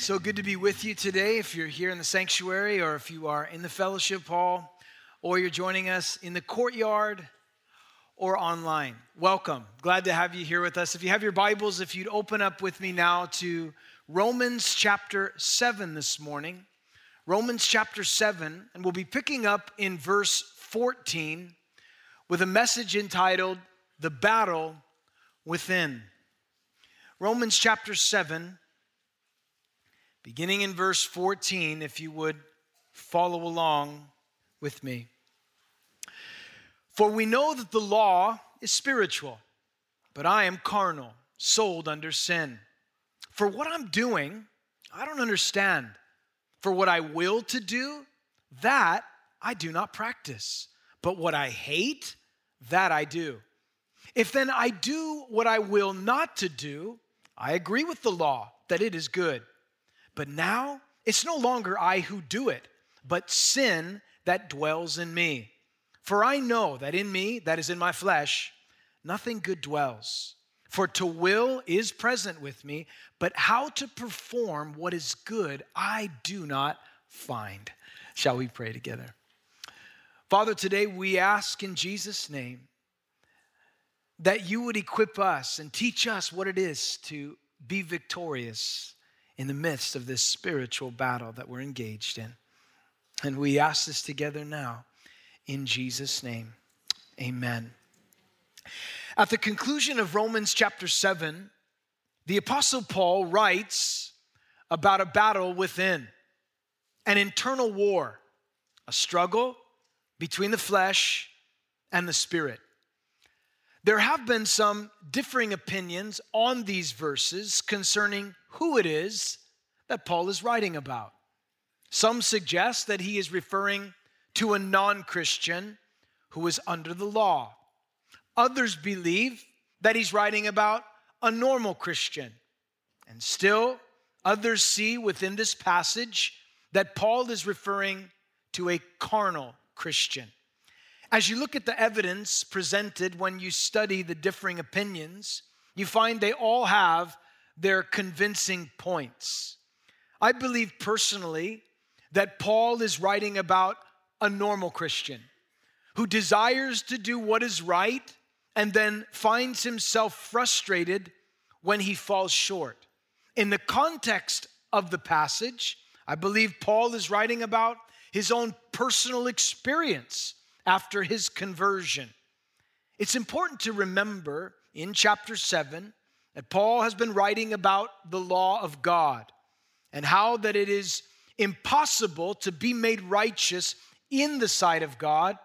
So good to be with you today. If you're here in the sanctuary or if you are in the fellowship hall or you're joining us in the courtyard or online, welcome. Glad to have you here with us. If you have your Bibles, if you'd open up with me now to Romans chapter 7 this morning. Romans chapter 7, and we'll be picking up in verse 14 with a message entitled, The Battle Within. Romans chapter 7, beginning in verse 14, if you would follow along with me. For we know that the law is spiritual, but I am carnal, sold under sin. For what I'm doing, I don't understand. For what I will to do, that I do not practice. But what I hate, that I do. If then I do what I will not to do, I agree with the law that it is good. But now it's no longer I who do it, but sin that dwells in me. For I know that in me, that is in my flesh, nothing good dwells. For to will is present with me, but how to perform what is good I do not find. Shall we pray together? Father, today we ask in Jesus' name that you would equip us and teach us what it is to be victorious in the midst of this spiritual battle that we're engaged in. And we ask this together now in Jesus' name. Amen. At the conclusion of Romans chapter 7, the Apostle Paul writes about a battle within, an internal war, a struggle between the flesh and the spirit. There have been some differing opinions on these verses concerning who it is that Paul is writing about. Some suggest that he is referring to a non-Christian who is under the law. Others believe that he's writing about a normal Christian. And still, others see within this passage that Paul is referring to a carnal Christian. As you look at the evidence presented when you study the differing opinions, you find they all have their convincing points. I believe personally that Paul is writing about a normal Christian who desires to do what is right and then finds himself frustrated when he falls short. In the context of the passage, I believe Paul is writing about his own personal experience after his conversion. It's important to remember in chapter 7 that Paul has been writing about the law of God and how that it is impossible to be made righteous in the sight of God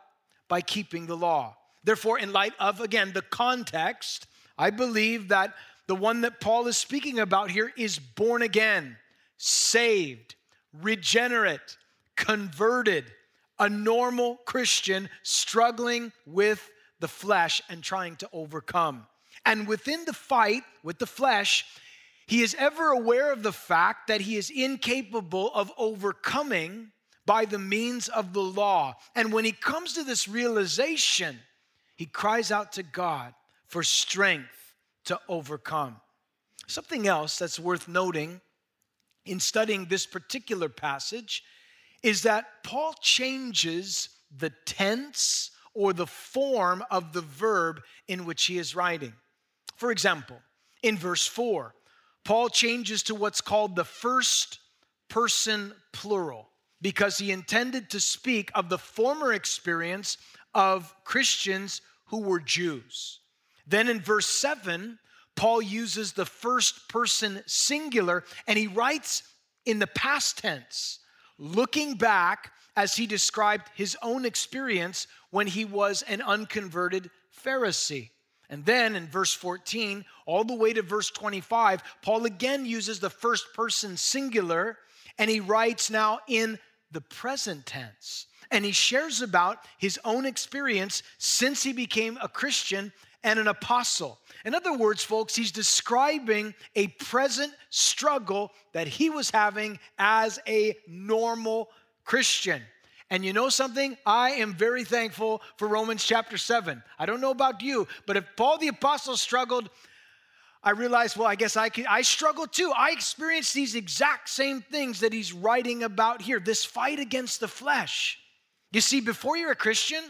by keeping the law. Therefore, in light of, again, the context, I believe that the one that Paul is speaking about here is born again, saved, regenerate, converted, a normal Christian struggling with the flesh and trying to overcome. And within the fight with the flesh, he is ever aware of the fact that he is incapable of overcoming by the means of the law. And when he comes to this realization, he cries out to God for strength to overcome. Something else that's worth noting in studying this particular passage is that Paul changes the tense or the form of the verb in which he is writing. For example, in verse 4, Paul changes to what's called the first person plural because he intended to speak of the former experience of Christians who were Jews. Then in verse 7, Paul uses the first person singular and he writes in the past tense, looking back as he described his own experience when he was an unconverted Pharisee. And then in verse 14, all the way to verse 25, Paul again uses the first person singular, and he writes now in the present tense. And he shares about his own experience since he became a Christian and an apostle. In other words, folks, he's describing a present struggle that he was having as a normal Christian. And you know something? I am very thankful for Romans chapter 7. I don't know about you, but if Paul the apostle struggled, I realized, well, I guess I struggle too. I experienced these exact same things that he's writing about here, this fight against the flesh. You see, before you're a Christian,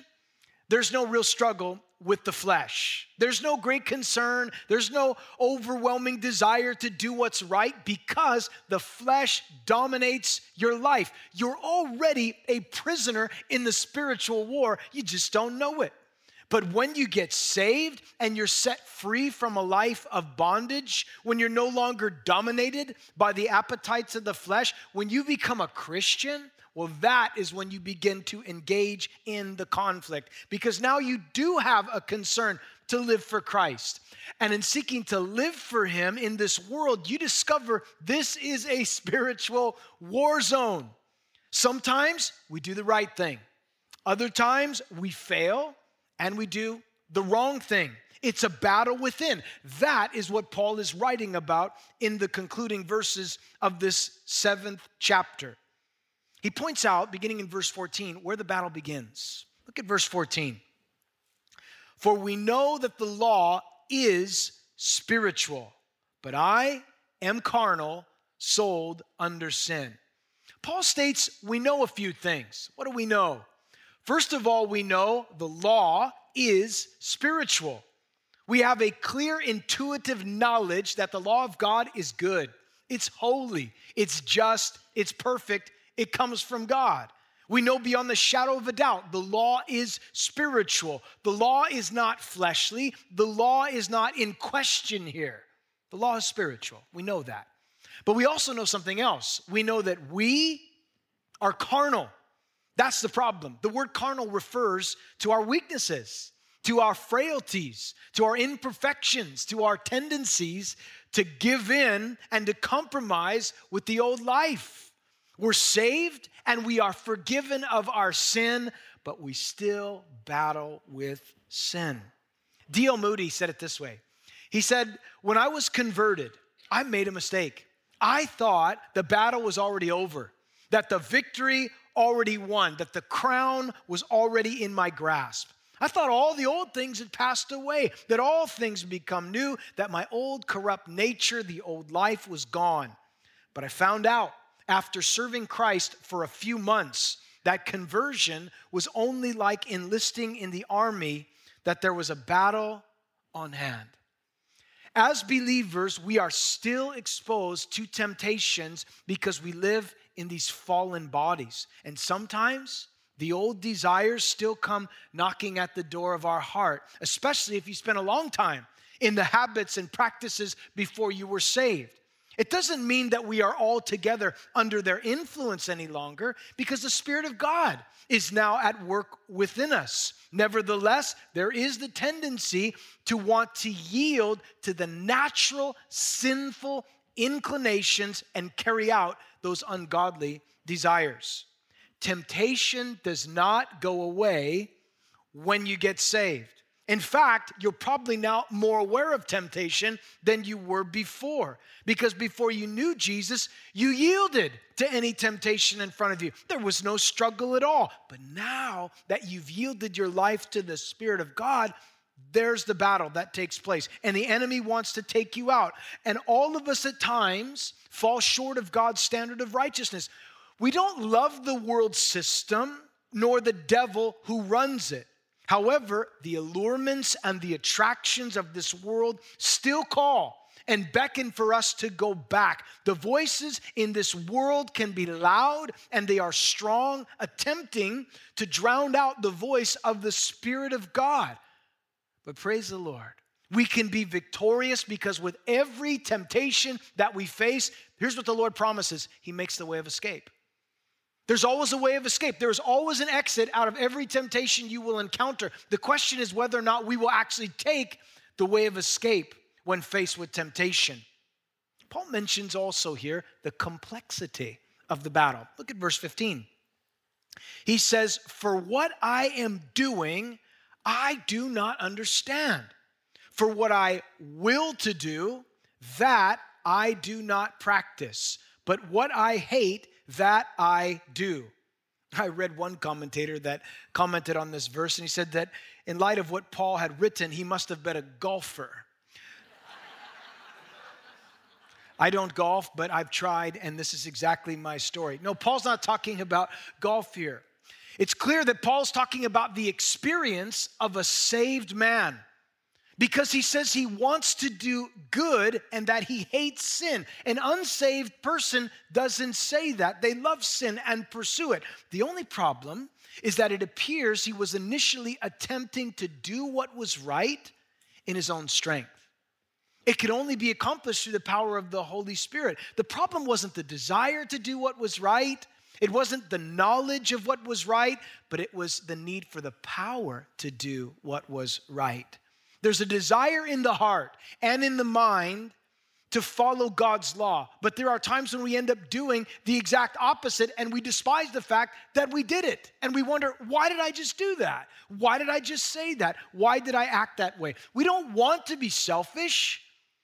there's no real struggle with the flesh. There's no great concern. There's no overwhelming desire to do what's right because the flesh dominates your life. You're already a prisoner in the spiritual war. You just don't know it. But when you get saved and you're set free from a life of bondage, when you're no longer dominated by the appetites of the flesh, when you become a Christian, well, that is when you begin to engage in the conflict. Because now you do have a concern to live for Christ. And in seeking to live for him in this world, you discover this is a spiritual war zone. Sometimes we do the right thing. Other times we fail. And we do the wrong thing. It's a battle within. That is what Paul is writing about in the concluding verses of this 7th chapter. He points out, beginning in verse 14, where the battle begins. Look at verse 14. For we know that the law is spiritual, but I am carnal, sold under sin. Paul states we know a few things. What do we know? First of all, we know the law is spiritual. We have a clear, intuitive knowledge that the law of God is good. It's holy. It's just. It's perfect. It comes from God. We know beyond the shadow of a doubt, the law is spiritual. The law is not fleshly. The law is not in question here. The law is spiritual. We know that. But we also know something else. We know that we are carnal. That's the problem. The word carnal refers to our weaknesses, to our frailties, to our imperfections, to our tendencies to give in and to compromise with the old life. We're saved and we are forgiven of our sin, but we still battle with sin. D.L. Moody said it this way. He said, when I was converted, I made a mistake. I thought the battle was already over, that the victory already won, that the crown was already in my grasp. I thought all the old things had passed away, that all things become new, that my old corrupt nature, the old life was gone. But I found out after serving Christ for a few months that conversion was only like enlisting in the army, that there was a battle on hand. As believers, we are still exposed to temptations because we live in these fallen bodies. And sometimes the old desires still come knocking at the door of our heart, especially if you spent a long time in the habits and practices before you were saved. It doesn't mean that we are altogether under their influence any longer because the Spirit of God is now at work within us. Nevertheless, there is the tendency to want to yield to the natural, sinful inclinations and carry out those ungodly desires. Temptation does not go away when you get saved. In fact, you're probably now more aware of temptation than you were before, because before you knew Jesus, you yielded to any temptation in front of you. There was no struggle at all. But now that you've yielded your life to the Spirit of God, there's the battle that takes place, and the enemy wants to take you out. And all of us at times fall short of God's standard of righteousness. We don't love the world system nor the devil who runs it. However, the allurements and the attractions of this world still call and beckon for us to go back. The voices in this world can be loud and they are strong, attempting to drown out the voice of the Spirit of God. But praise the Lord, we can be victorious because with every temptation that we face, here's what the Lord promises. He makes the way of escape. There's always a way of escape. There's always an exit out of every temptation you will encounter. The question is whether or not we will actually take the way of escape when faced with temptation. Paul mentions also here the complexity of the battle. Look at verse 15. He says, for what I am doing, I do not understand. For what I will to do, that I do not practice. But what I hate, that I do. I read one commentator that commented on this verse, and he said that in light of what Paul had written, he must have been a golfer. I don't golf, but I've tried, and this is exactly my story. No, Paul's not talking about golf here. It's clear that Paul's talking about the experience of a saved man, because he says he wants to do good and that he hates sin. An unsaved person doesn't say that. They love sin and pursue it. The only problem is that it appears he was initially attempting to do what was right in his own strength. It could only be accomplished through the power of the Holy Spirit. The problem wasn't the desire to do what was right. It wasn't the knowledge of what was right, but it was the need for the power to do what was right. There's a desire in the heart and in the mind to follow God's law. But there are times when we end up doing the exact opposite, and we despise the fact that we did it. And we wonder, why did I just do that? Why did I just say that? Why did I act that way? We don't want to be selfish,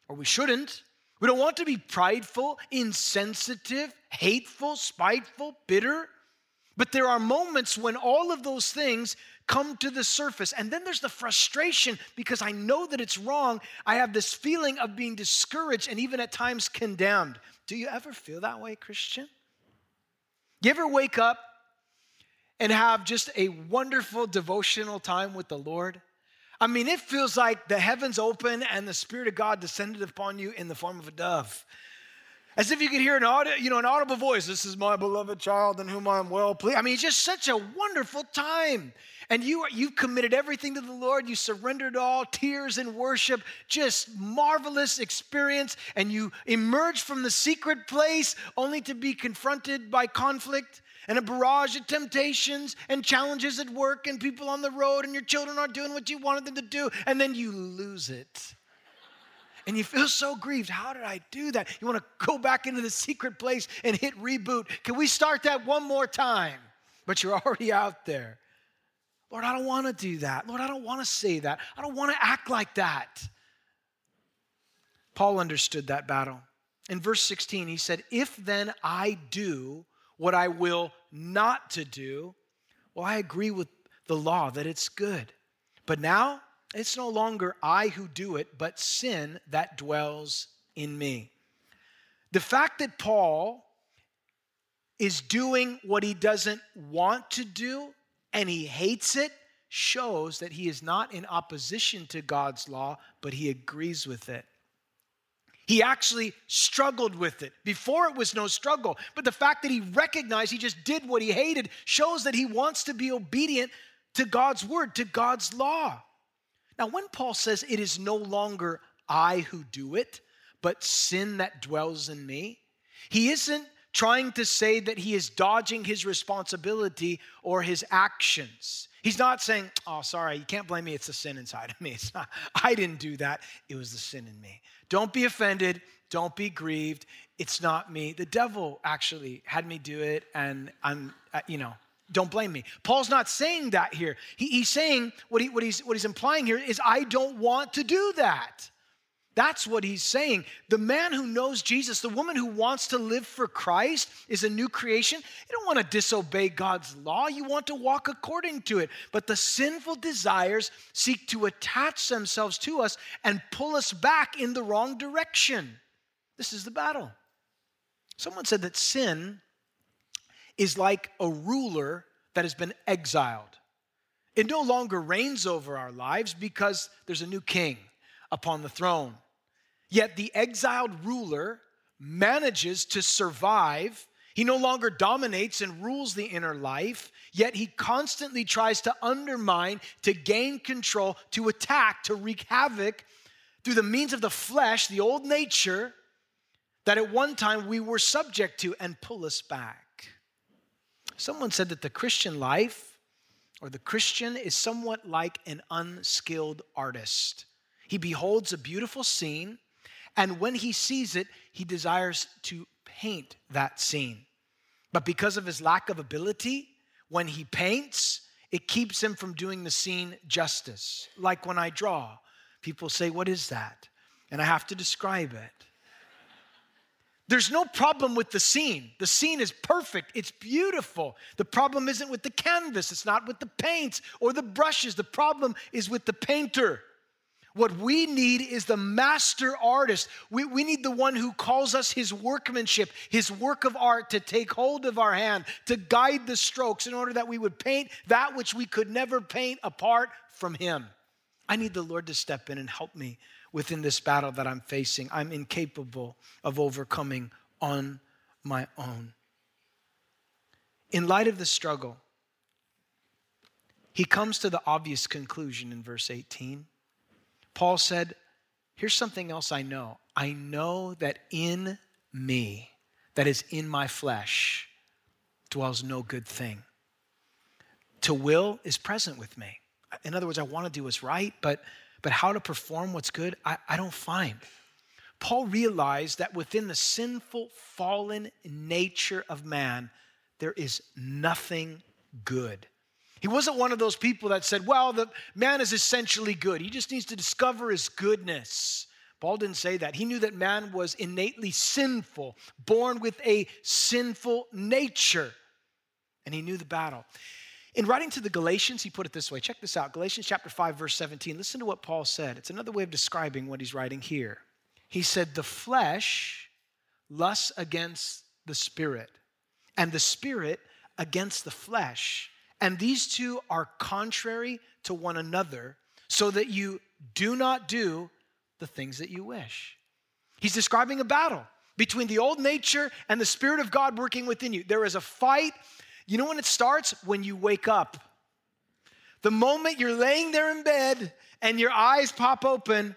or we shouldn't. We don't want to be prideful, insensitive, hateful, spiteful, bitter. But there are moments when all of those things come to the surface. And then there's the frustration, because I know that it's wrong. I have this feeling of being discouraged and even at times condemned. Do you ever feel that way, Christian? You ever wake up and have just a wonderful devotional time with the Lord? I mean, it feels like the heavens open and the Spirit of God descended upon you in the form of a dove. As if you could hear an audible voice. This is my beloved child in whom I am well pleased. I mean, it's just such a wonderful time. And you've committed everything to the Lord. You surrendered all, tears and worship, just marvelous experience. And you emerge from the secret place only to be confronted by conflict and a barrage of temptations and challenges at work and people on the road, and your children aren't doing what you wanted them to do. And then you lose it. And you feel so grieved. How did I do that? You want to go back into the secret place and hit reboot. Can we start that one more time? But you're already out there. Lord, I don't want to do that. Lord, I don't want to say that. I don't want to act like that. Paul understood that battle. In verse 16, he said, if then I do what I will not to do, well, I agree with the law that it's good. But now, it's no longer I who do it, but sin that dwells in me. The fact that Paul is doing what he doesn't want to do and he hates it shows that he is not in opposition to God's law, but he agrees with it. He actually struggled with it. Before it was no struggle, but the fact that he recognized he just did what he hated shows that he wants to be obedient to God's word, to God's law. Now, when Paul says it is no longer I who do it, but sin that dwells in me, he isn't trying to say that he is dodging his responsibility or his actions. He's not saying, oh, sorry, you can't blame me. It's the sin inside of me. It's not, I didn't do that. It was the sin in me. Don't be offended. Don't be grieved. It's not me. The devil actually had me do it, and I'm. Don't blame me. Paul's not saying that here. He's saying, what he's implying here is, I don't want to do that. That's what he's saying. The man who knows Jesus, the woman who wants to live for Christ is a new creation. You don't want to disobey God's law. You want to walk according to it. But the sinful desires seek to attach themselves to us and pull us back in the wrong direction. This is the battle. Someone said that sin is like a ruler that has been exiled. It no longer reigns over our lives because there's a new king upon the throne. Yet the exiled ruler manages to survive. He no longer dominates and rules the inner life, yet he constantly tries to undermine, to gain control, to attack, to wreak havoc through the means of the flesh, the old nature, that at one time we were subject to, and pull us back. Someone said that the Christian life, or the Christian, is somewhat like an unskilled artist. He beholds a beautiful scene, and when he sees it, he desires to paint that scene. But because of his lack of ability, when he paints, it keeps him from doing the scene justice. Like when I draw, people say, what is that? And I have to describe it. There's no problem with the scene. The scene is perfect. It's beautiful. The problem isn't with the canvas. It's not with the paints or the brushes. The problem is with the painter. What we need is the master artist. We need the one who calls us his workmanship, his work of art, to take hold of our hand, to guide the strokes in order that we would paint that which we could never paint apart from him. I need the Lord to step in and help me within this battle that I'm facing. I'm incapable of overcoming on my own. In light of the struggle, he comes to the obvious conclusion in verse 18. Paul said, here's something else I know. I know that in me, that is in my flesh, dwells no good thing. To will is present with me. In other words, I want to do what's right, but how to perform what's good, I don't find. Paul realized that within the sinful, fallen nature of man, there is nothing good. He wasn't one of those people that said, well, the man is essentially good. He just needs to discover his goodness. Paul didn't say that. He knew that man was innately sinful, born with a sinful nature. And he knew the battle. In writing to the Galatians, he put it this way. Check this out. Galatians chapter 5, verse 17. Listen to what Paul said. It's another way of describing what he's writing here. He said, the flesh lusts against the spirit, and the spirit against the flesh. And these two are contrary to one another, so that you do not do the things that you wish. He's describing a battle between the old nature and the Spirit of God working within you. There is a fight. You know when it starts? When you wake up. The moment you're laying there in bed and your eyes pop open,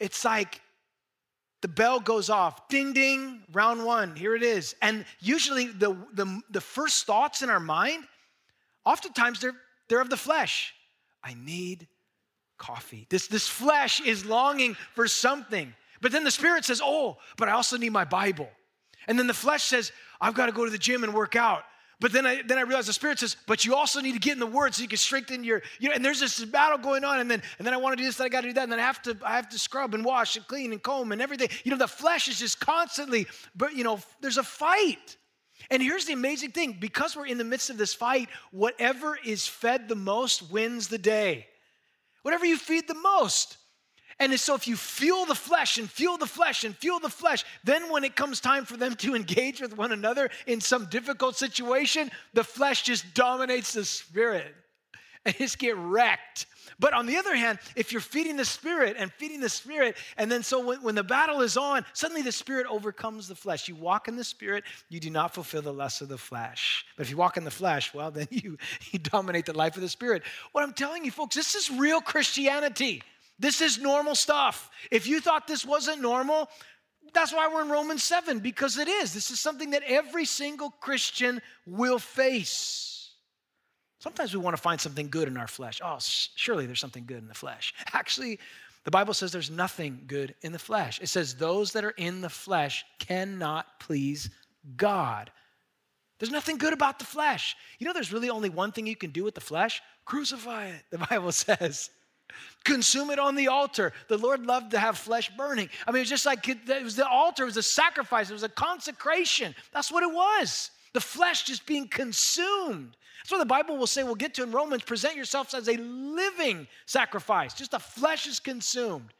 it's like the bell goes off. Ding, ding, round one. Here it is. And usually the first thoughts in our mind, oftentimes, they're of the flesh. I need coffee. This flesh is longing for something. But then the spirit says, oh, but I also need my Bible. And then the flesh says, I've got to go to the gym and work out. But then I realize the spirit says, but you also need to get in the word so you can strengthen your, and there's this battle going on. And then I want to do this, and I got to do that. And then I have to scrub and wash and clean and comb and everything. The flesh is just constantly, but there's a fight. And here's the amazing thing. Because we're in the midst of this fight, whatever is fed the most wins the day. Whatever you feed the most. And so if you fuel the flesh and fuel the flesh and fuel the flesh, then when it comes time for them to engage with one another in some difficult situation, the flesh just dominates the spirit and just get wrecked. But on the other hand, if you're feeding the spirit, and then so when the battle is on, suddenly the spirit overcomes the flesh. You walk in the spirit, you do not fulfill the lusts of the flesh. But if you walk in the flesh, well, then you dominate the life of the spirit. What I'm telling you, folks, this is real Christianity. This is normal stuff. If you thought this wasn't normal, that's why we're in Romans 7, because it is. This is something that every single Christian will face. Sometimes we want to find something good in our flesh. Oh, surely there's something good in the flesh. Actually, the Bible says there's nothing good in the flesh. It says those that are in the flesh cannot please God. There's nothing good about the flesh. There's really only one thing you can do with the flesh. Crucify it, the Bible says. Consume it on the altar. The Lord loved to have flesh burning. It was just like it was the altar. It was a sacrifice. It was a consecration. That's what it was. The flesh just being consumed. That's why the Bible will say, we'll get to in Romans, present yourselves as a living sacrifice. Just the flesh is consumed.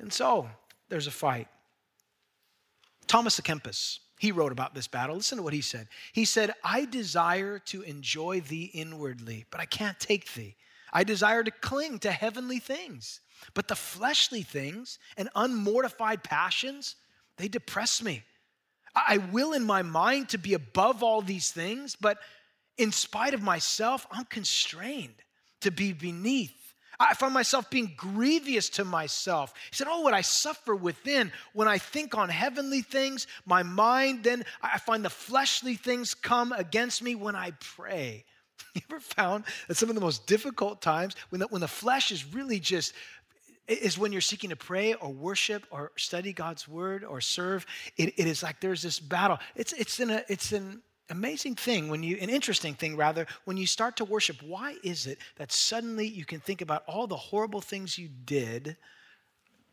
And so there's a fight. Thomas à Kempis, he wrote about this battle. Listen to what he said. He said, I desire to enjoy thee inwardly, but I can't take thee. I desire to cling to heavenly things, but the fleshly things and unmortified passions, they depress me. I will in my mind to be above all these things, but in spite of myself, I'm constrained to be beneath. I find myself being grievous to myself. He said, oh, what I suffer within when I think on heavenly things, my mind, then I find the fleshly things come against me when I pray. You ever found that some of the most difficult times when the flesh is really just is when you're seeking to pray or worship or study God's word or serve. It is like there's this battle. It's an amazing thing an interesting thing rather, when you start to worship. Why is it that suddenly you can think about all the horrible things you did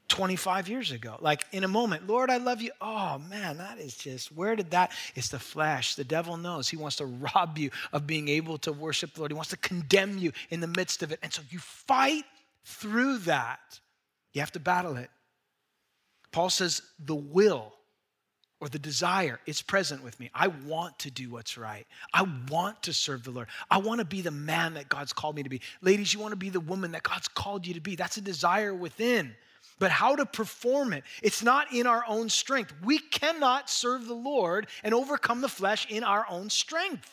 25 years ago? Like in a moment, Lord, I love you. Oh man, that is just, where did that? It's the flesh. The devil knows. He wants to rob you of being able to worship the Lord. He wants to condemn you in the midst of it. And so you fight through that, you have to battle it. Paul says the will or the desire is present with me. I want to do what's right. I want to serve the Lord. I want to be the man that God's called me to be. Ladies, you want to be the woman that God's called you to be. That's a desire within. But how to perform it, it's not in our own strength. We cannot serve the Lord and overcome the flesh in our own strength.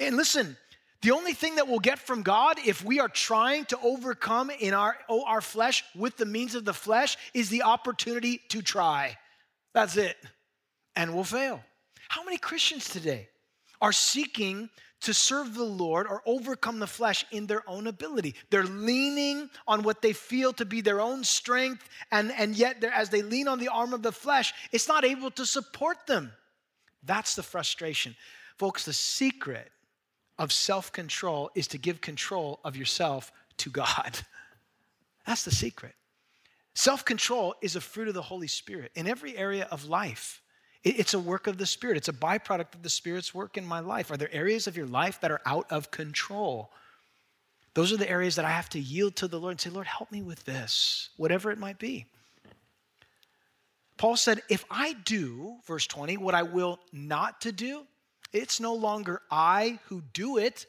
And listen, the only thing that we'll get from God if we are trying to overcome in our flesh with the means of the flesh is the opportunity to try. That's it. And we'll fail. How many Christians today are seeking to serve the Lord or overcome the flesh in their own ability? They're leaning on what they feel to be their own strength, and yet as they lean on the arm of the flesh, it's not able to support them. That's the frustration. Folks, the secret of self-control is to give control of yourself to God. That's the secret. Self-control is a fruit of the Holy Spirit in every area of life. It's a work of the Spirit. It's a byproduct of the Spirit's work in my life. Are there areas of your life that are out of control? Those are the areas that I have to yield to the Lord and say, Lord, help me with this, whatever it might be. Paul said, if I do, verse 20, what I will not to do, it's no longer I who do it,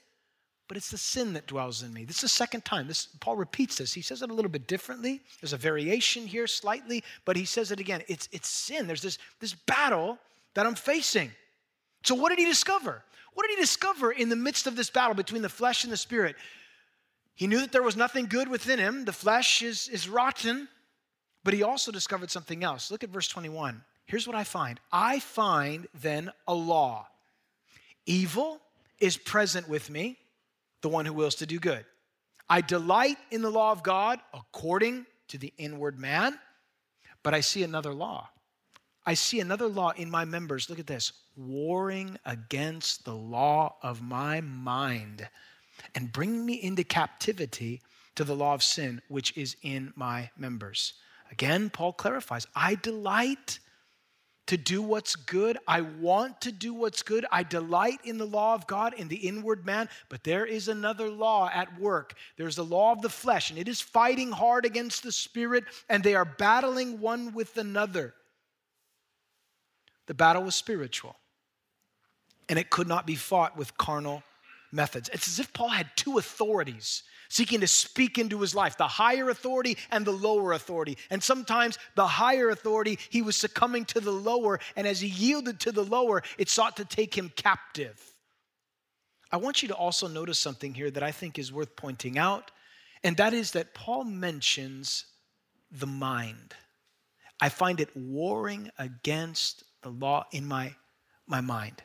but it's the sin that dwells in me. This is the second time. Paul repeats this. He says it a little bit differently. There's a variation here slightly, but he says it again. It's sin. There's this battle that I'm facing. So what did he discover? What did he discover in the midst of this battle between the flesh and the Spirit? He knew that there was nothing good within him. The flesh is rotten, but he also discovered something else. Look at verse 21. Here's what I find. I find then a law. Evil is present with me, the one who wills to do good. I delight in the law of God according to the inward man, but I see another law. I see another law in my members. Look at this. Warring against the law of my mind and bringing me into captivity to the law of sin, which is in my members. Again, Paul clarifies, I delight to do what's good. I want to do what's good. I delight in the law of God, in the inward man, but there is another law at work. There's the law of the flesh, and it is fighting hard against the Spirit, and they are battling one with another. The battle was spiritual, and it could not be fought with carnal methods. It's as if Paul had two authorities seeking to speak into his life, the higher authority and the lower authority. And sometimes the higher authority, he was succumbing to the lower, and as he yielded to the lower, it sought to take him captive. I want you to also notice something here that I think is worth pointing out, and that is that Paul mentions the mind. I find it warring against the law in my mind.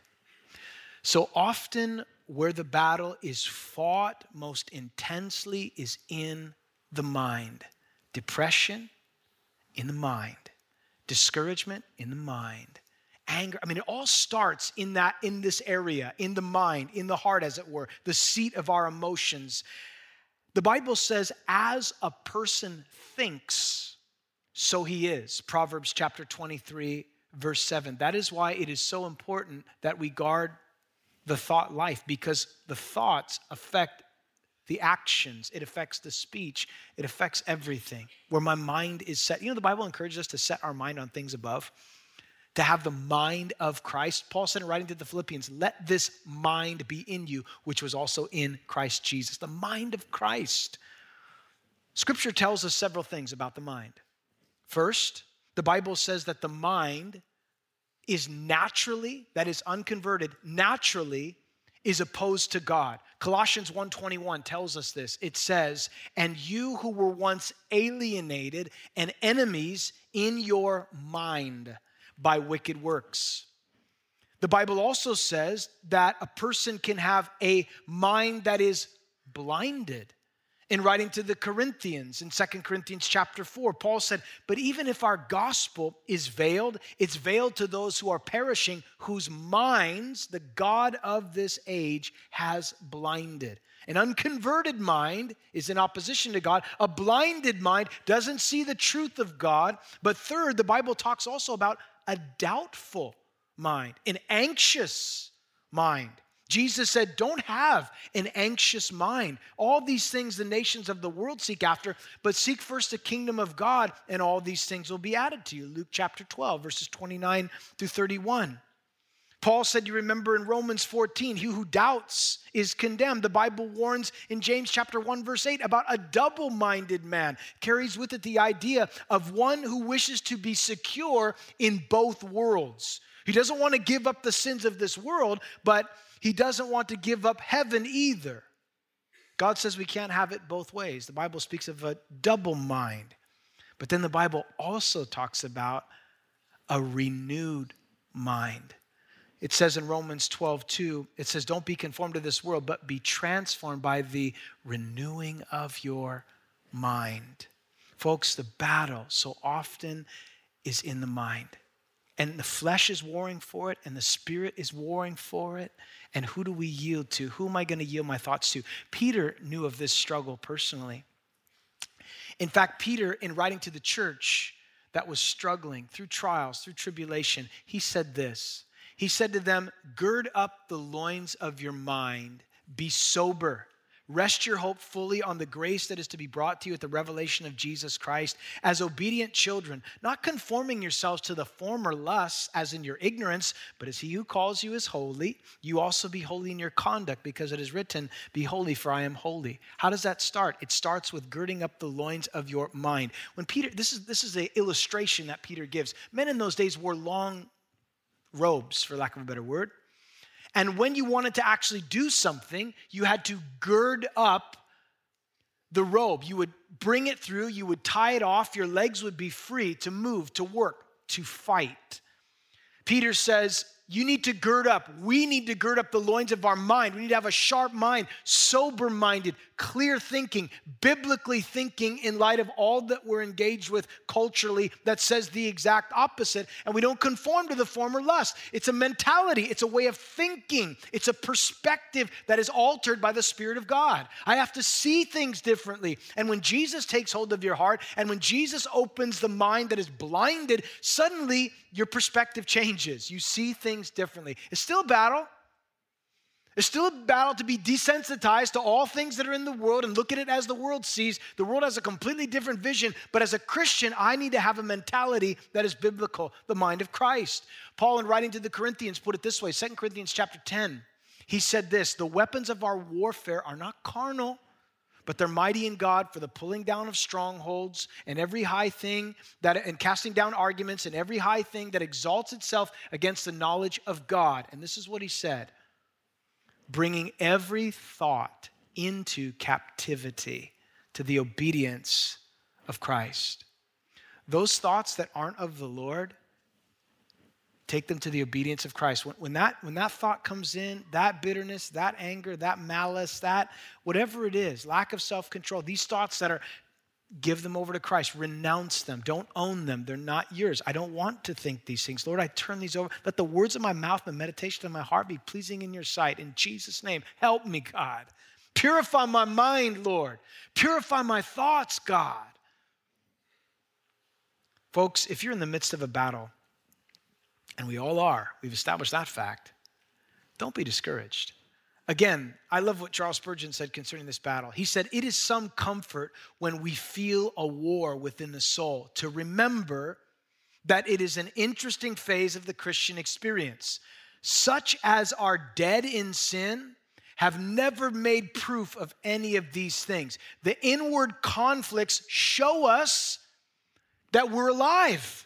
So often, where the battle is fought most intensely is in the mind. Depression, in the mind. Discouragement, in the mind. Anger, it all starts in this area, in the mind, in the heart, as it were, the seat of our emotions. The Bible says, as a person thinks, so he is. Proverbs chapter 23, verse 7. That is why it is so important that we guard the thought life, because the thoughts affect the actions, it affects the speech, it affects everything. Where my mind is set. You know, the Bible encourages us to set our mind on things above, to have the mind of Christ. Paul said in writing to the Philippians, let this mind be in you, which was also in Christ Jesus. The mind of Christ. Scripture tells us several things about the mind. First, the Bible says that the mind is naturally, that is unconverted, naturally is opposed to God. Colossians 1:21 tells us this. It says, and you who were once alienated and enemies in your mind by wicked works. The Bible also says that a person can have a mind that is blinded. In writing to the Corinthians, in 2 Corinthians chapter 4, Paul said, but even if our gospel is veiled, it's veiled to those who are perishing, whose minds the God of this age has blinded. An unconverted mind is in opposition to God. A blinded mind doesn't see the truth of God. But third, the Bible talks also about a doubtful mind, an anxious mind. Jesus said, don't have an anxious mind. All these things the nations of the world seek after, but seek first the kingdom of God, and all these things will be added to you. Luke chapter 12, verses 29 through 31. Paul said, you remember in Romans 14, he who doubts is condemned. The Bible warns in James chapter 1, verse 8, about a double-minded man. Carries with it the idea of one who wishes to be secure in both worlds. He doesn't want to give up the sins of this world, but he doesn't want to give up heaven either. God says we can't have it both ways. The Bible speaks of a double mind. But then the Bible also talks about a renewed mind. It says in Romans 12:2, it says, don't be conformed to this world, but be transformed by the renewing of your mind. Folks, the battle so often is in the mind. And the flesh is warring for it, and the spirit is warring for it. And who do we yield to? Who am I going to yield my thoughts to? Peter knew of this struggle personally. In fact, Peter, in writing to the church that was struggling through trials, through tribulation, he said this. He said to them, gird up the loins of your mind, be sober, rest your hope fully on the grace that is to be brought to you at the revelation of Jesus Christ as obedient children, not conforming yourselves to the former lusts as in your ignorance, but as he who calls you is holy, you also be holy in your conduct, because it is written, be holy for I am holy. How does that start? It starts with girding up the loins of your mind. When Peter, this is an illustration that Peter gives. Men in those days wore long robes, for lack of a better word. And when you wanted to actually do something, you had to gird up the robe. You would bring it through, you would tie it off, your legs would be free to move, to work, to fight. Peter says, you need to gird up. We need to gird up the loins of our mind. We need to have a sharp mind, sober-minded, clear thinking, biblically thinking in light of all that we're engaged with culturally that says the exact opposite. And we don't conform to the former lust. It's a mentality. It's a way of thinking. It's a perspective that is altered by the Spirit of God. I have to see things differently. And when Jesus takes hold of your heart, and when Jesus opens the mind that is blinded, suddenly your perspective changes. You see things differently. It's still a battle. It's still a battle to be desensitized to all things that are in the world and look at it as the world sees. The world has a completely different vision, but as a Christian, I need to have a mentality that is biblical, the mind of Christ. Paul, in writing to the Corinthians, put it this way, 2 Corinthians chapter 10, he said this, the weapons of our warfare are not carnal, but they're mighty in God for the pulling down of strongholds and every high thing and casting down arguments and every high thing that exalts itself against the knowledge of God. And this is what he said, bringing every thought into captivity to the obedience of Christ. Those thoughts that aren't of the Lord, take them to the obedience of Christ. When that thought comes in, that bitterness, that anger, that malice, that whatever it is, lack of self-control, these thoughts that are, give them over to Christ, renounce them, don't own them, they're not yours. I don't want to think these things. Lord, I turn these over. Let the words of my mouth and the meditation of my heart be pleasing in your sight. In Jesus' name, help me, God. Purify my mind, Lord. Purify my thoughts, God. Folks, if you're in the midst of a battle, and we all are. We've established that fact. Don't be discouraged. Again, I love what Charles Spurgeon said concerning this battle. He said, it is some comfort when we feel a war within the soul to remember that it is an interesting phase of the Christian experience. Such as are dead in sin have never made proof of any of these things. The inward conflicts show us that we're alive.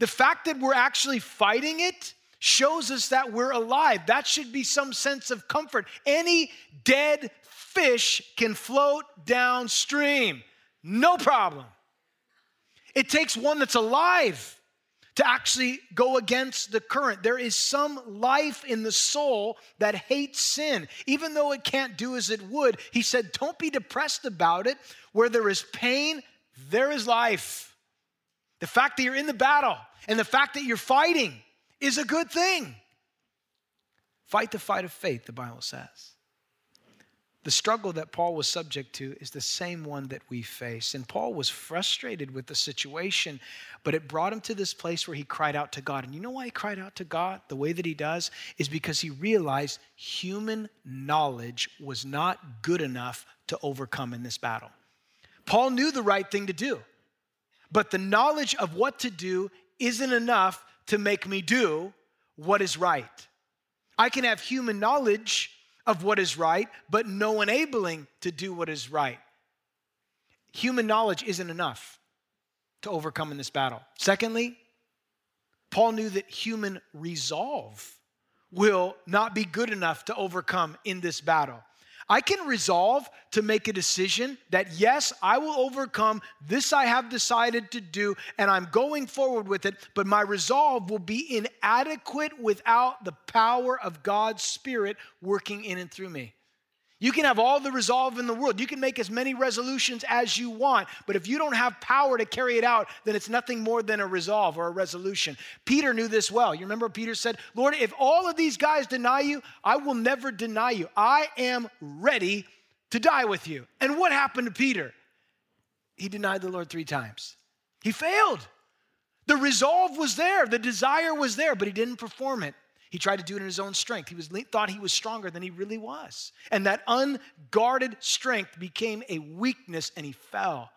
The fact that we're actually fighting it shows us that we're alive. That should be some sense of comfort. Any dead fish can float downstream. No problem. It takes one that's alive to actually go against the current. There is some life in the soul that hates sin. Even though it can't do as it would, he said, don't be depressed about it. Where there is pain, there is life. The fact that you're in the battle and the fact that you're fighting is a good thing. Fight the fight of faith, the Bible says. The struggle that Paul was subject to is the same one that we face. And Paul was frustrated with the situation, but it brought him to this place where he cried out to God. And you know why he cried out to God the way that he does? Is because he realized human knowledge was not good enough to overcome in this battle. Paul knew the right thing to do, but the knowledge of what to do isn't enough to make me do what is right. I can have human knowledge of what is right, but no enabling to do what is right. Human knowledge isn't enough to overcome in this battle. Secondly, Paul knew that human resolve will not be good enough to overcome in this battle. I can resolve to make a decision that, yes, I will overcome this I have decided to do, and I'm going forward with it, but my resolve will be inadequate without the power of God's Spirit working in and through me. You can have all the resolve in the world. You can make as many resolutions as you want, but if you don't have power to carry it out, then it's nothing more than a resolve or a resolution. Peter knew this well. You remember Peter said, Lord, if all of these guys deny you, I will never deny you. I am ready to die with you. And what happened to Peter? He denied the Lord 3 times. He failed. The resolve was there. The desire was there, but he didn't perform it. He tried to do it in his own strength. He thought he was stronger than he really was. And that unguarded strength became a weakness, and he fell.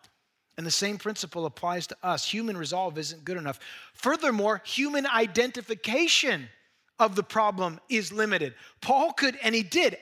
And the same principle applies to us. Human resolve isn't good enough. Furthermore, human identification of the problem is limited. Paul could, and he did,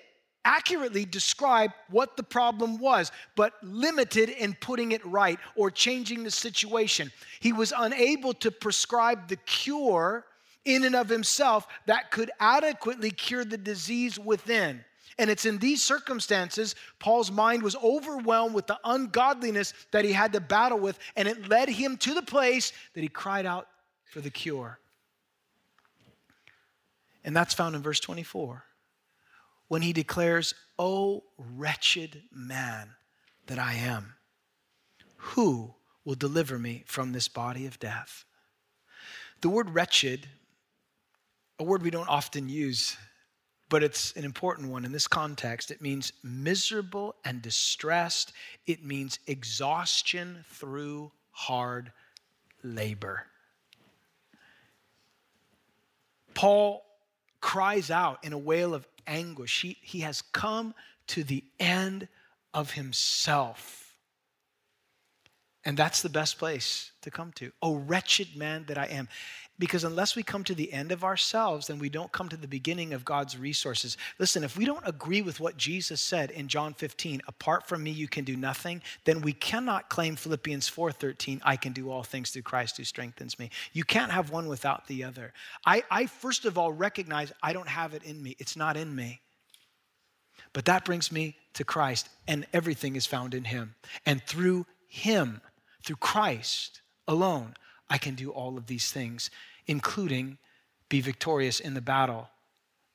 accurately describe what the problem was, but limited in putting it right or changing the situation. He was unable to prescribe the cure in and of himself that could adequately cure the disease within. And it's in these circumstances, Paul's mind was overwhelmed with the ungodliness that he had to battle with, and it led him to the place that he cried out for the cure. And that's found in verse 24, when he declares, "O wretched man that I am, who will deliver me from this body of death?" The word wretched, a word we don't often use, but it's an important one in this context. It means miserable and distressed. It means exhaustion through hard labor. Paul cries out in a wail of anguish. He has come to the end of himself. And that's the best place to come to. Oh, wretched man that I am. Because unless we come to the end of ourselves, then we don't come to the beginning of God's resources. Listen, if we don't agree with what Jesus said in John 15, apart from me, you can do nothing, then we cannot claim Philippians 4:13, I can do all things through Christ who strengthens me. You can't have one without the other. I first of all recognize I don't have it in me. It's not in me. But that brings me to Christ, and everything is found in him. And through him, through Christ alone, I can do all of these things, including be victorious in the battle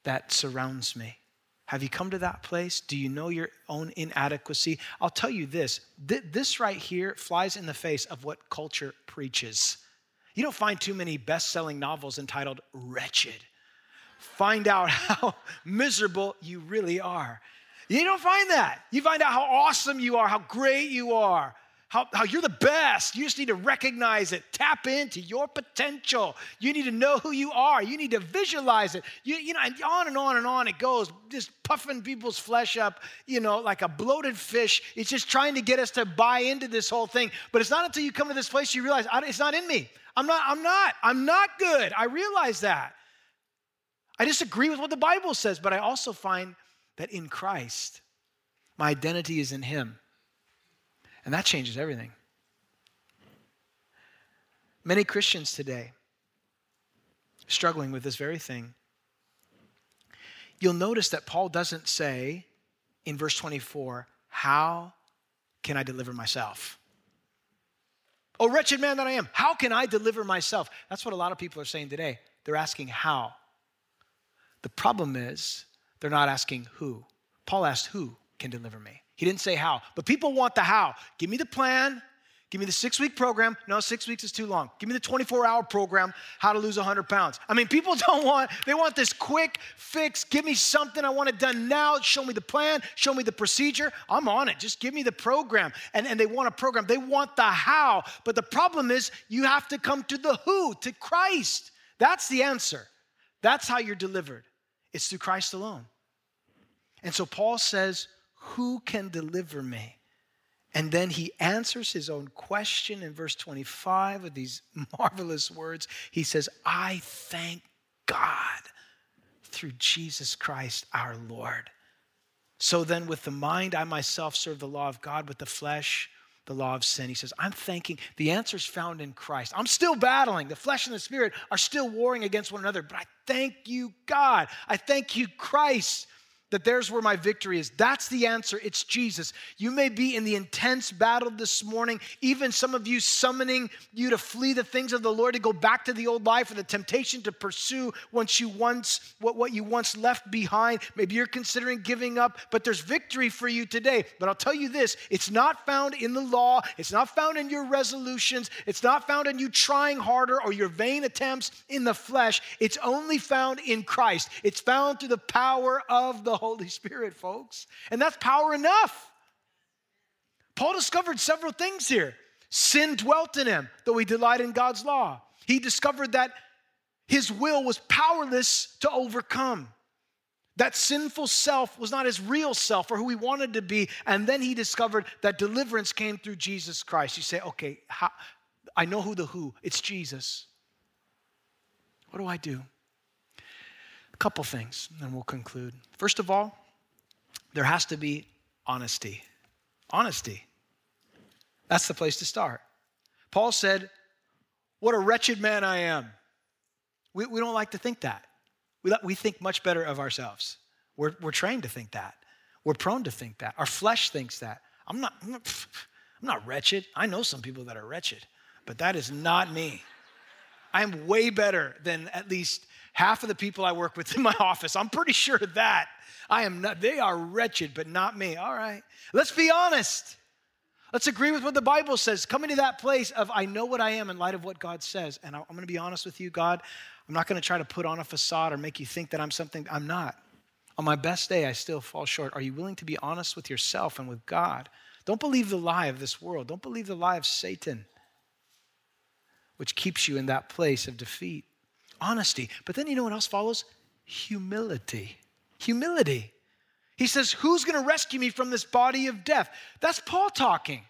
that surrounds me. Have you come to that place? Do you know your own inadequacy? I'll tell you this. This right here flies in the face of what culture preaches. You don't find too many best-selling novels entitled Wretched. Find out how miserable you really are. You don't find that. You find out how awesome you are, how great you are. How you're the best. You just need to recognize it. Tap into your potential. You need to know who you are. You need to visualize it. You know, and on and on and on it goes, just puffing people's flesh up, you know, like a bloated fish. It's just trying to get us to buy into this whole thing. But it's not until you come to this place you realize, it's not in me. I'm not good. I realize that. I disagree with what the Bible says, but I also find that in Christ, my identity is in him. And that changes everything. Many Christians today struggling with this very thing. You'll notice that Paul doesn't say in verse 24, how can I deliver myself? Oh, wretched man that I am, how can I deliver myself? That's what a lot of people are saying today. They're asking how. The problem is they're not asking who. Paul asked who can deliver me. He didn't say how, but people want the how. Give me the plan. Give me the 6-week program. No, 6 weeks is too long. Give me the 24-hour program, how to lose 100 pounds. I mean, people they want this quick fix. Give me something. I want it done now. Show me the plan. Show me the procedure. I'm on it. Just give me the program. And they want a program. They want the how. But the problem is you have to come to the who, to Christ. That's the answer. That's how you're delivered. It's through Christ alone. And so Paul says, who can deliver me? And then he answers his own question in verse 25 with these marvelous words. He says, I thank God through Jesus Christ our Lord. So then with the mind, I myself serve the law of God, with the flesh, the law of sin. He says, I'm thanking. The answer's found in Christ. I'm still battling. The flesh and the spirit are still warring against one another. But I thank you, God. I thank you, Christ, that there's where my victory is. That's the answer. It's Jesus. You may be in the intense battle this morning, even some of you summoning you to flee the things of the Lord, to go back to the old life, or the temptation to pursue what you once left behind. Maybe you're considering giving up, but there's victory for you today. But I'll tell you this, it's not found in the law. It's not found in your resolutions. It's not found in you trying harder or your vain attempts in the flesh. It's only found in Christ. It's found through the power of the Holy Spirit, folks. And that's power enough. Paul discovered several things here. Sin dwelt in him, though he delighted in God's law. He discovered that his will was powerless to overcome. That sinful self was not his real self or who he wanted to be. And then he discovered that deliverance came through Jesus Christ. You say, okay, I know who the who. It's Jesus. What do I do? A couple things, and we'll conclude. First of all, there has to be honesty. Honesty. That's the place to start. Paul said, what a wretched man I am. We don't like to think that. We think much better of ourselves. We're trained to think that. We're prone to think that. Our flesh thinks that. I'm not wretched. I know some people that are wretched, but that is not me. I am way better than at least half of the people I work with in my office. I'm pretty sure of that. They are wretched, but not me. All right. Let's be honest. Let's agree with what the Bible says. Coming to that place of, I know what I am in light of what God says. And I'm going to be honest with you, God. I'm not going to try to put on a facade or make you think that I'm something I'm not. On my best day, I still fall short. Are you willing to be honest with yourself and with God? Don't believe the lie of this world. Don't believe the lie of Satan, which keeps you in that place of defeat. Honesty. But then you know what else follows? Humility. Humility. He says, who's going to rescue me from this body of death? That's Paul talking.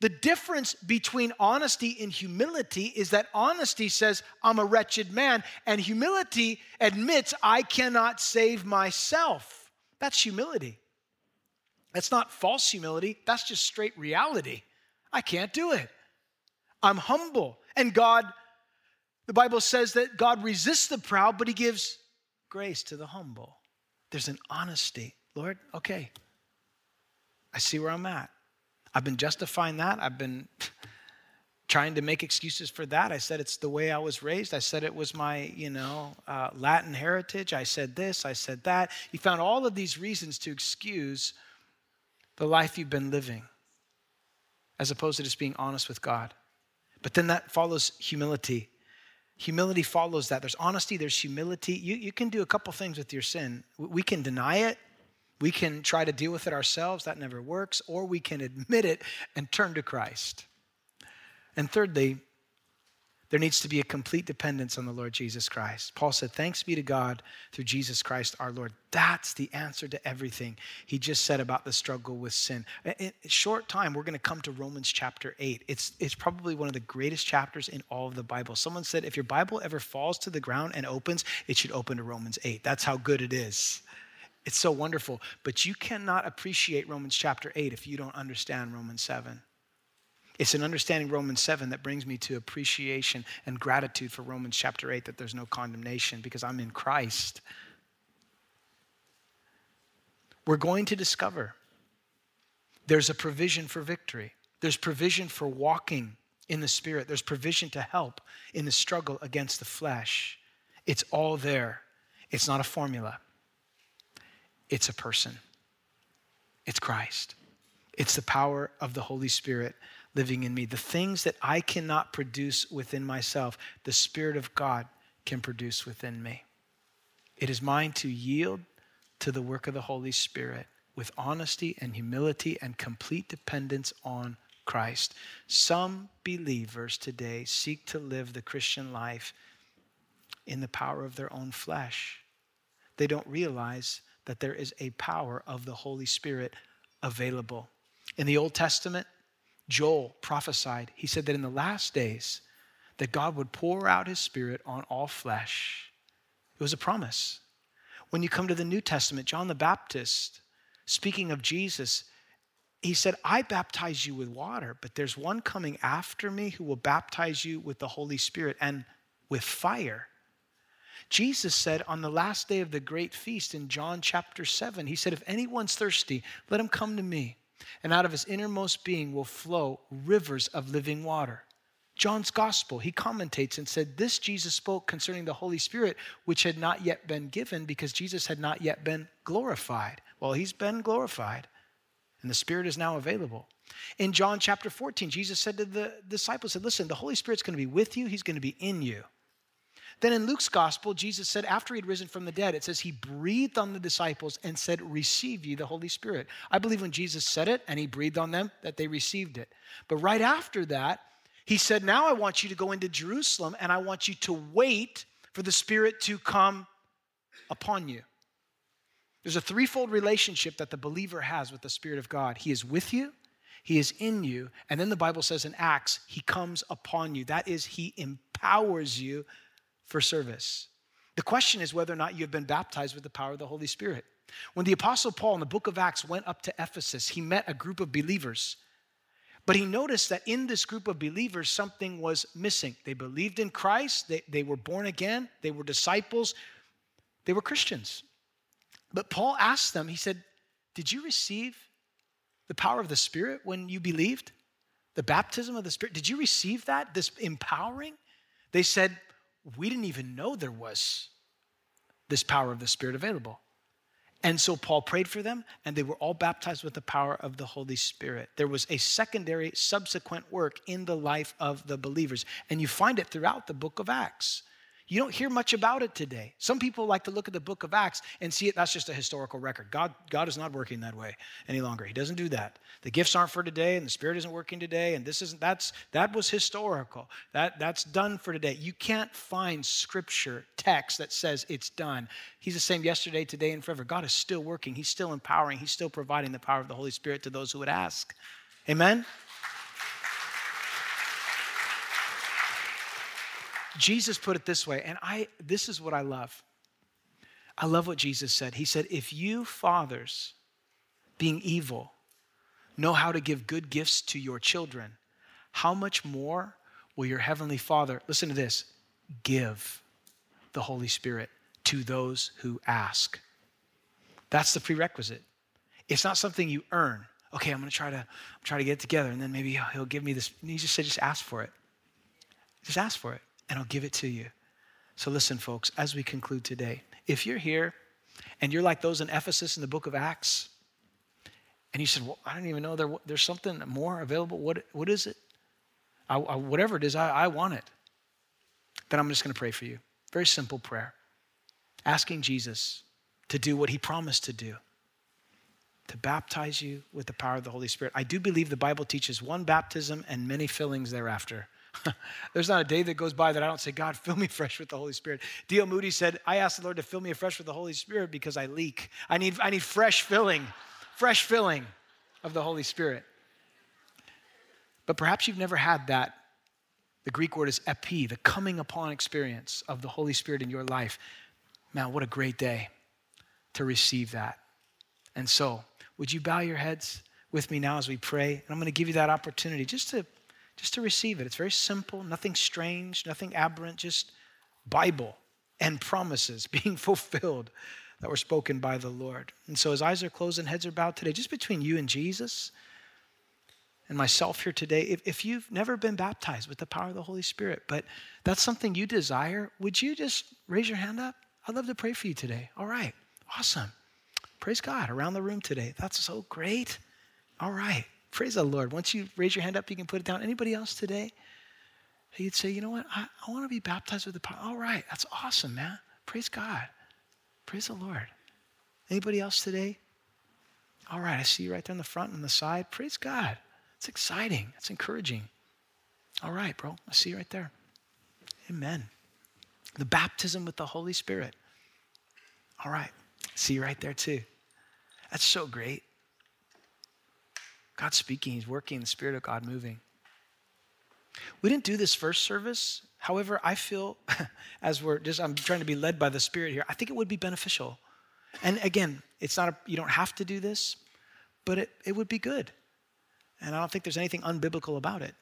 The difference between honesty and humility is that honesty says, I'm a wretched man, and humility admits I cannot save myself. That's humility. That's not false humility. That's just straight reality. I can't do it. I'm humble, and the Bible says that God resists the proud, but he gives grace to the humble. There's an honesty. Lord, okay, I see where I'm at. I've been justifying that. I've been trying to make excuses for that. I said it's the way I was raised. I said it was my, Latin heritage. I said this, I said that. You found all of these reasons to excuse the life you've been living, as opposed to just being honest with God. But then that follows humility. Humility follows that. There's honesty, there's humility. You can do a couple things with your sin. We can deny it. We can try to deal with it ourselves. That never works. Or we can admit it and turn to Christ. And thirdly, there needs to be a complete dependence on the Lord Jesus Christ. Paul said, thanks be to God through Jesus Christ our Lord. That's the answer to everything he just said about the struggle with sin. In a short time, we're going to come to Romans chapter 8. It's probably one of the greatest chapters in all of the Bible. Someone said, if your Bible ever falls to the ground and opens, it should open to Romans 8. That's how good it is. It's so wonderful. But you cannot appreciate Romans chapter 8 if you don't understand Romans 7. It's in understanding Romans 7 that brings me to appreciation and gratitude for Romans chapter 8, that there's no condemnation because I'm in Christ. We're going to discover there's a provision for victory. There's provision for walking in the Spirit. There's provision to help in the struggle against the flesh. It's all there. It's not a formula. It's a person. It's Christ. It's the power of the Holy Spirit living in me. The things that I cannot produce within myself, the Spirit of God can produce within me. It is mine to yield to the work of the Holy Spirit with honesty and humility and complete dependence on Christ. Some believers today seek to live the Christian life in the power of their own flesh. They don't realize that there is a power of the Holy Spirit available. In the Old Testament, Joel prophesied. He said that in the last days, that God would pour out his Spirit on all flesh. It was a promise. When you come to the New Testament, John the Baptist, speaking of Jesus, he said, I baptize you with water, but there's one coming after me who will baptize you with the Holy Spirit and with fire. Jesus said on the last day of the great feast in John chapter 7, he said, if anyone's thirsty, let him come to me, and out of his innermost being will flow rivers of living water. John's gospel, he commentates and said, this Jesus spoke concerning the Holy Spirit, which had not yet been given because Jesus had not yet been glorified. Well, he's been glorified, and the Spirit is now available. In John chapter 14, Jesus said to the disciples, said, listen, the Holy Spirit's going to be with you. He's going to be in you. Then in Luke's gospel, Jesus said, after he'd risen from the dead, it says he breathed on the disciples and said, receive ye the Holy Spirit. I believe when Jesus said it and he breathed on them that they received it. But right after that, he said, now I want you to go into Jerusalem and I want you to wait for the Spirit to come upon you. There's a threefold relationship that the believer has with the Spirit of God. He is with you, he is in you, and then the Bible says in Acts, he comes upon you. That is, he empowers you for service. The question is whether or not you've been baptized with the power of the Holy Spirit. When the Apostle Paul in the book of Acts went up to Ephesus, he met a group of believers. But he noticed that in this group of believers, something was missing. They believed in Christ. They were born again. They were disciples. They were Christians. But Paul asked them, he said, did you receive the power of the Spirit when you believed? The baptism of the Spirit? Did you receive that, this empowering? They said, we didn't even know there was this power of the Spirit available. And so Paul prayed for them, and they were all baptized with the power of the Holy Spirit. There was a secondary, subsequent work in the life of the believers. And you find it throughout the book of Acts. You don't hear much about it today. Some people like to look at the book of Acts and see it, that's just a historical record. God is not working that way any longer. He doesn't do that. The gifts aren't for today, and the Spirit isn't working today, and this isn't, that was historical. That's done for today. You can't find scripture, text that says it's done. He's the same yesterday, today, and forever. God is still working. He's still empowering. He's still providing the power of the Holy Spirit to those who would ask. Amen? Jesus put it this way, and this is what I love. I love what Jesus said. He said, if you fathers, being evil, know how to give good gifts to your children, how much more will your heavenly Father, listen to this, give the Holy Spirit to those who ask. That's the prerequisite. It's not something you earn. Okay, I'm going to try to get it together, and then maybe he'll give me this. And he just said, just ask for it. Just ask for it. And I'll give it to you. So listen, folks, as we conclude today, if you're here and you're like those in Ephesus in the book of Acts, and you said, well, I don't even know, there's something more available. What is it? Whatever it is, I want it. Then I'm just going to pray for you. Very simple prayer. Asking Jesus to do what he promised to do, to baptize you with the power of the Holy Spirit. I do believe the Bible teaches one baptism and many fillings thereafter. There's not a day that goes by that I don't say, God, fill me fresh with the Holy Spirit. D.L. Moody said, I asked the Lord to fill me fresh with the Holy Spirit because I leak. I need fresh filling of the Holy Spirit. But perhaps you've never had that. The Greek word is epi, the coming upon experience of the Holy Spirit in your life. Man, what a great day to receive that. And so, would you bow your heads with me now as we pray? And I'm going to give you that opportunity just to receive it. It's very simple, nothing strange, nothing aberrant, just Bible and promises being fulfilled that were spoken by the Lord. And so as eyes are closed and heads are bowed today, just between you and Jesus and myself here today, if you've never been baptized with the power of the Holy Spirit, but that's something you desire, would you just raise your hand up? I'd love to pray for you today. All right, awesome. Praise God, around the room today. That's so great. All right. Praise the Lord. Once you raise your hand up, you can put it down. Anybody else today? You'd say, you know what? I want to be baptized with the power. All right. That's awesome, man. Praise God. Praise the Lord. Anybody else today? All right. I see you right there on the front and the side. Praise God. It's exciting. It's encouraging. All right, bro. I see you right there. Amen. The baptism with the Holy Spirit. All right. See you right there too. That's so great. God's speaking. He's working. The Spirit of God moving. We didn't do this first service. However, I feel as I'm trying to be led by the Spirit here, I think it would be beneficial. And again, it's not you don't have to do this, but it would be good. And I don't think there's anything unbiblical about it.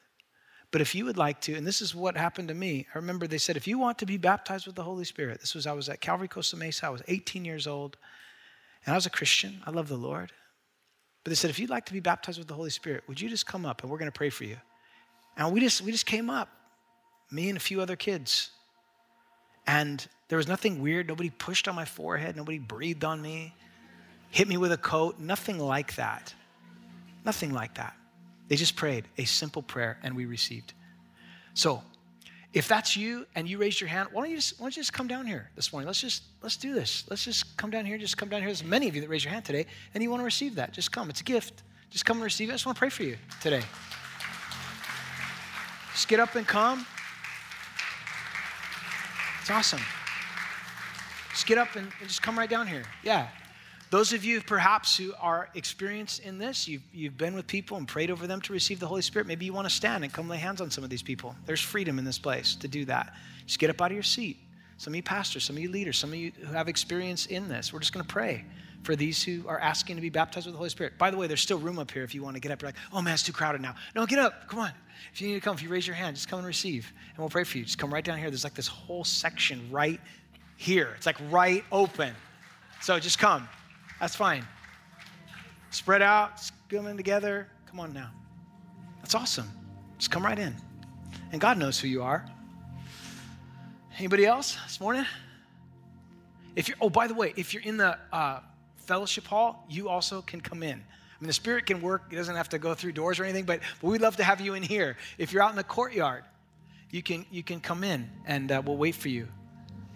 But if you would like to, and this is what happened to me. I remember they said, if you want to be baptized with the Holy Spirit, I was at Calvary Costa Mesa. I was 18 years old and I was a Christian. I love the Lord. But they said, if you'd like to be baptized with the Holy Spirit, would you just come up and we're going to pray for you? And we just came up, me and a few other kids. And there was nothing weird. Nobody pushed on my forehead. Nobody breathed on me, hit me with a coat. Nothing like that. Nothing like that. They just prayed a simple prayer and we received. So if that's you and you raised your hand, why don't you just come down here this morning? Let's do this. Let's just come down here. There's many of you that raised your hand today and you want to receive that. Just come. It's a gift. Just come and receive it. I just want to pray for you today. Just get up and come. It's awesome. Just get up and just come right down here. Yeah. Those of you perhaps who are experienced in this, you've been with people and prayed over them to receive the Holy Spirit. Maybe you want to stand and come lay hands on some of these people. There's freedom in this place to do that. Just get up out of your seat. Some of you pastors, some of you leaders, some of you who have experience in this. We're just going to pray for these who are asking to be baptized with the Holy Spirit. By the way, there's still room up here if you want to get up. You're like, oh man, it's too crowded now. No, get up. Come on. If you need to come, if you raise your hand, just come and receive. And we'll pray for you. Just come right down here. There's like this whole section right here. It's like right open. So just come. That's fine. Spread out. Come in together. Come on now. That's awesome. Just come right in. And God knows who you are. Anybody else this morning? By the way, if you're in the fellowship hall, you also can come in. I mean, the Spirit can work. It doesn't have to go through doors or anything, but we'd love to have you in here. If you're out in the courtyard, you can come in, and we'll wait for you.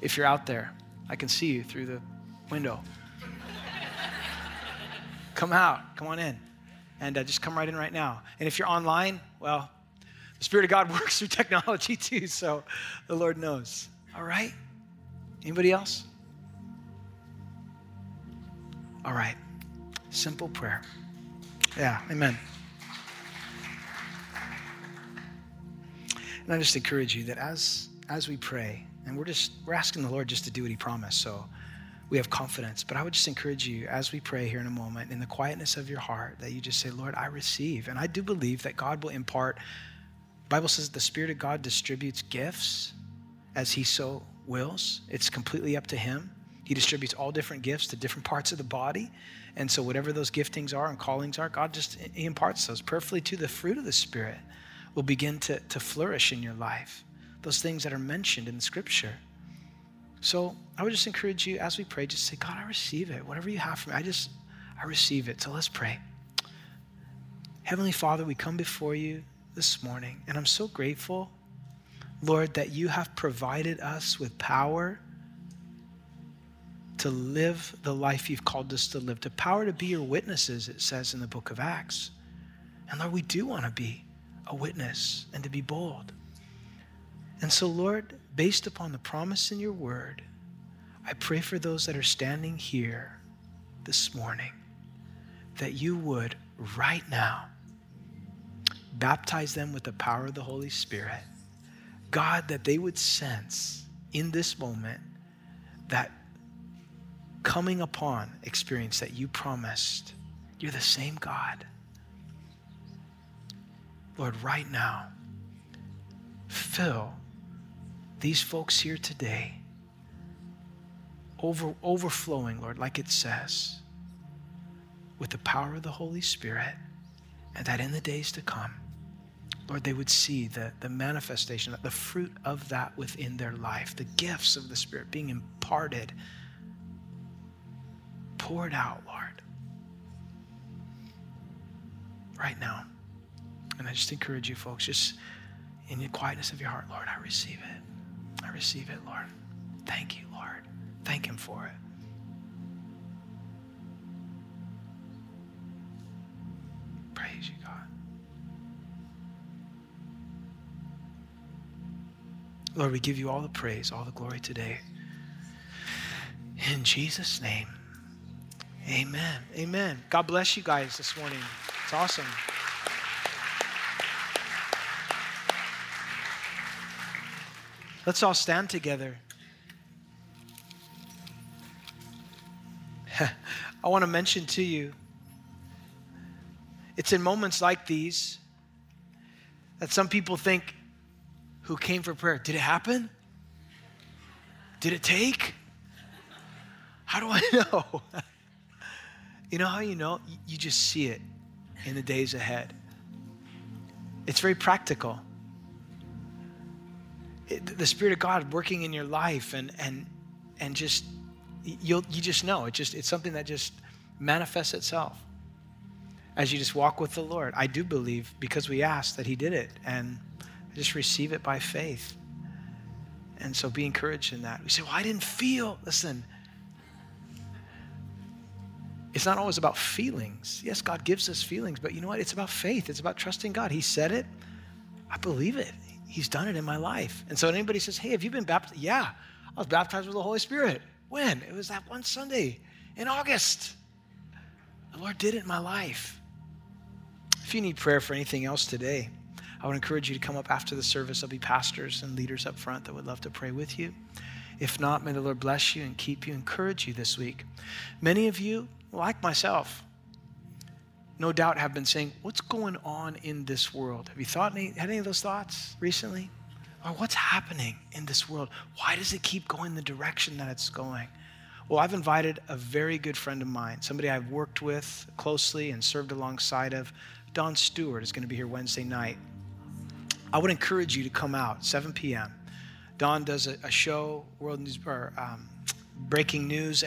If you're out there, I can see you through the window. Come out, come on in, and just come right in right now. And if you're online, well, the Spirit of God works through technology too, so the Lord knows. All right? Anybody else? All right. Simple prayer. Yeah, amen. And I just encourage you that as we pray, and we're asking the Lord just to do what He promised, so we have confidence, but I would just encourage you as we pray here in a moment, in the quietness of your heart, that you just say, Lord, I receive. And I do believe that God will impart. The Bible says the Spirit of God distributes gifts as He so wills. It's completely up to Him. He distributes all different gifts to different parts of the body. And so whatever those giftings are and callings are, God just He imparts those perfectly to the fruit of the Spirit will begin to flourish in your life. Those things that are mentioned in the Scripture. So I would just encourage you as we pray, just say, God, I receive it. Whatever you have for me, I receive it. So let's pray. Heavenly Father, we come before you this morning, and I'm so grateful, Lord, that you have provided us with power to live the life you've called us to live, to power to be your witnesses, it says in the book of Acts. And Lord, we do want to be a witness and to be bold. And so, Lord, based upon the promise in your word, I pray for those that are standing here this morning, that you would right now baptize them with the power of the Holy Spirit. God, that they would sense in this moment that coming upon experience that you promised, you're the same God. Lord, right now, fill these folks here today, overflowing, Lord, like it says, with the power of the Holy Spirit, and that in the days to come, Lord, they would see the manifestation, the fruit of that within their life, the gifts of the Spirit being imparted, poured out, Lord. right now. And I just encourage you folks, just in the quietness of your heart, Lord, I receive it. I receive it, Lord. Thank you, Lord. Thank him for it. Praise you, God. Lord, we give you all the praise, all the glory today. In Jesus' name, amen. Amen. God bless you guys this morning. It's awesome. Let's all stand together. I want to mention to you, it's in moments like these that some people think, who came for prayer? Did it happen? Did it take? How do I know? You know how you know? You just see it in the days ahead. It's very practical. The Spirit of God working in your life and just, you just know. It's something that just manifests itself as you just walk with the Lord. I do believe, because we asked, that he did it, and I just receive it by faith. And so be encouraged in that. We say, well, I didn't feel. Listen, it's not always about feelings. Yes, God gives us feelings, but you know what? It's about faith. It's about trusting God. He said it. I believe it. He's done it in my life. And so when anybody says, hey, have you been baptized? Yeah, I was baptized with the Holy Spirit. When? It was that one Sunday in August. The Lord did it in my life. If you need prayer for anything else today, I would encourage you to come up after the service. There'll be pastors and leaders up front that would love to pray with you. If not, may the Lord bless you and keep you, encourage you this week. Many of you, like myself, no doubt have been saying, what's going on in this world? Have you had any of those thoughts recently? Or what's happening in this world? Why does it keep going the direction that it's going? Well, I've invited a very good friend of mine, somebody I've worked with closely and served alongside of. Don Stewart is going to be here Wednesday night. I would encourage you to come out, 7 p.m. Don does a show, World News, or Breaking News,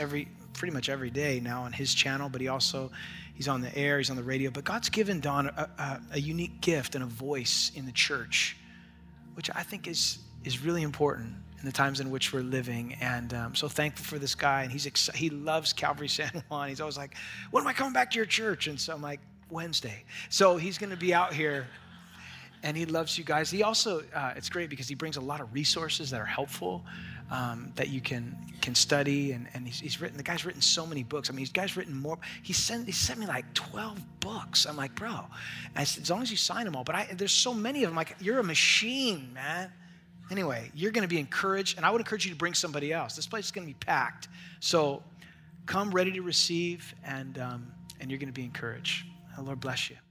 pretty much every day now on his channel, but he's on the air, he's on the radio. But God's given Don a unique gift and a voice in the church, which I think is really important in the times in which we're living. And I'm so thankful for this guy, and he loves Calvary San Juan. He's always like, when am I coming back to your church? And so I'm like, Wednesday. So he's going to be out here. And he loves you guys. He also, it's great because he brings a lot of resources that are helpful that you can study. And the guy's written so many books. I mean, the guy's written more. He sent me like 12 books. I'm like, bro, I said, as long as you sign them all. But there's so many of them. Like, you're a machine, man. Anyway, you're going to be encouraged. And I would encourage you to bring somebody else. This place is going to be packed. So come ready to receive, and you're going to be encouraged. The Lord bless you.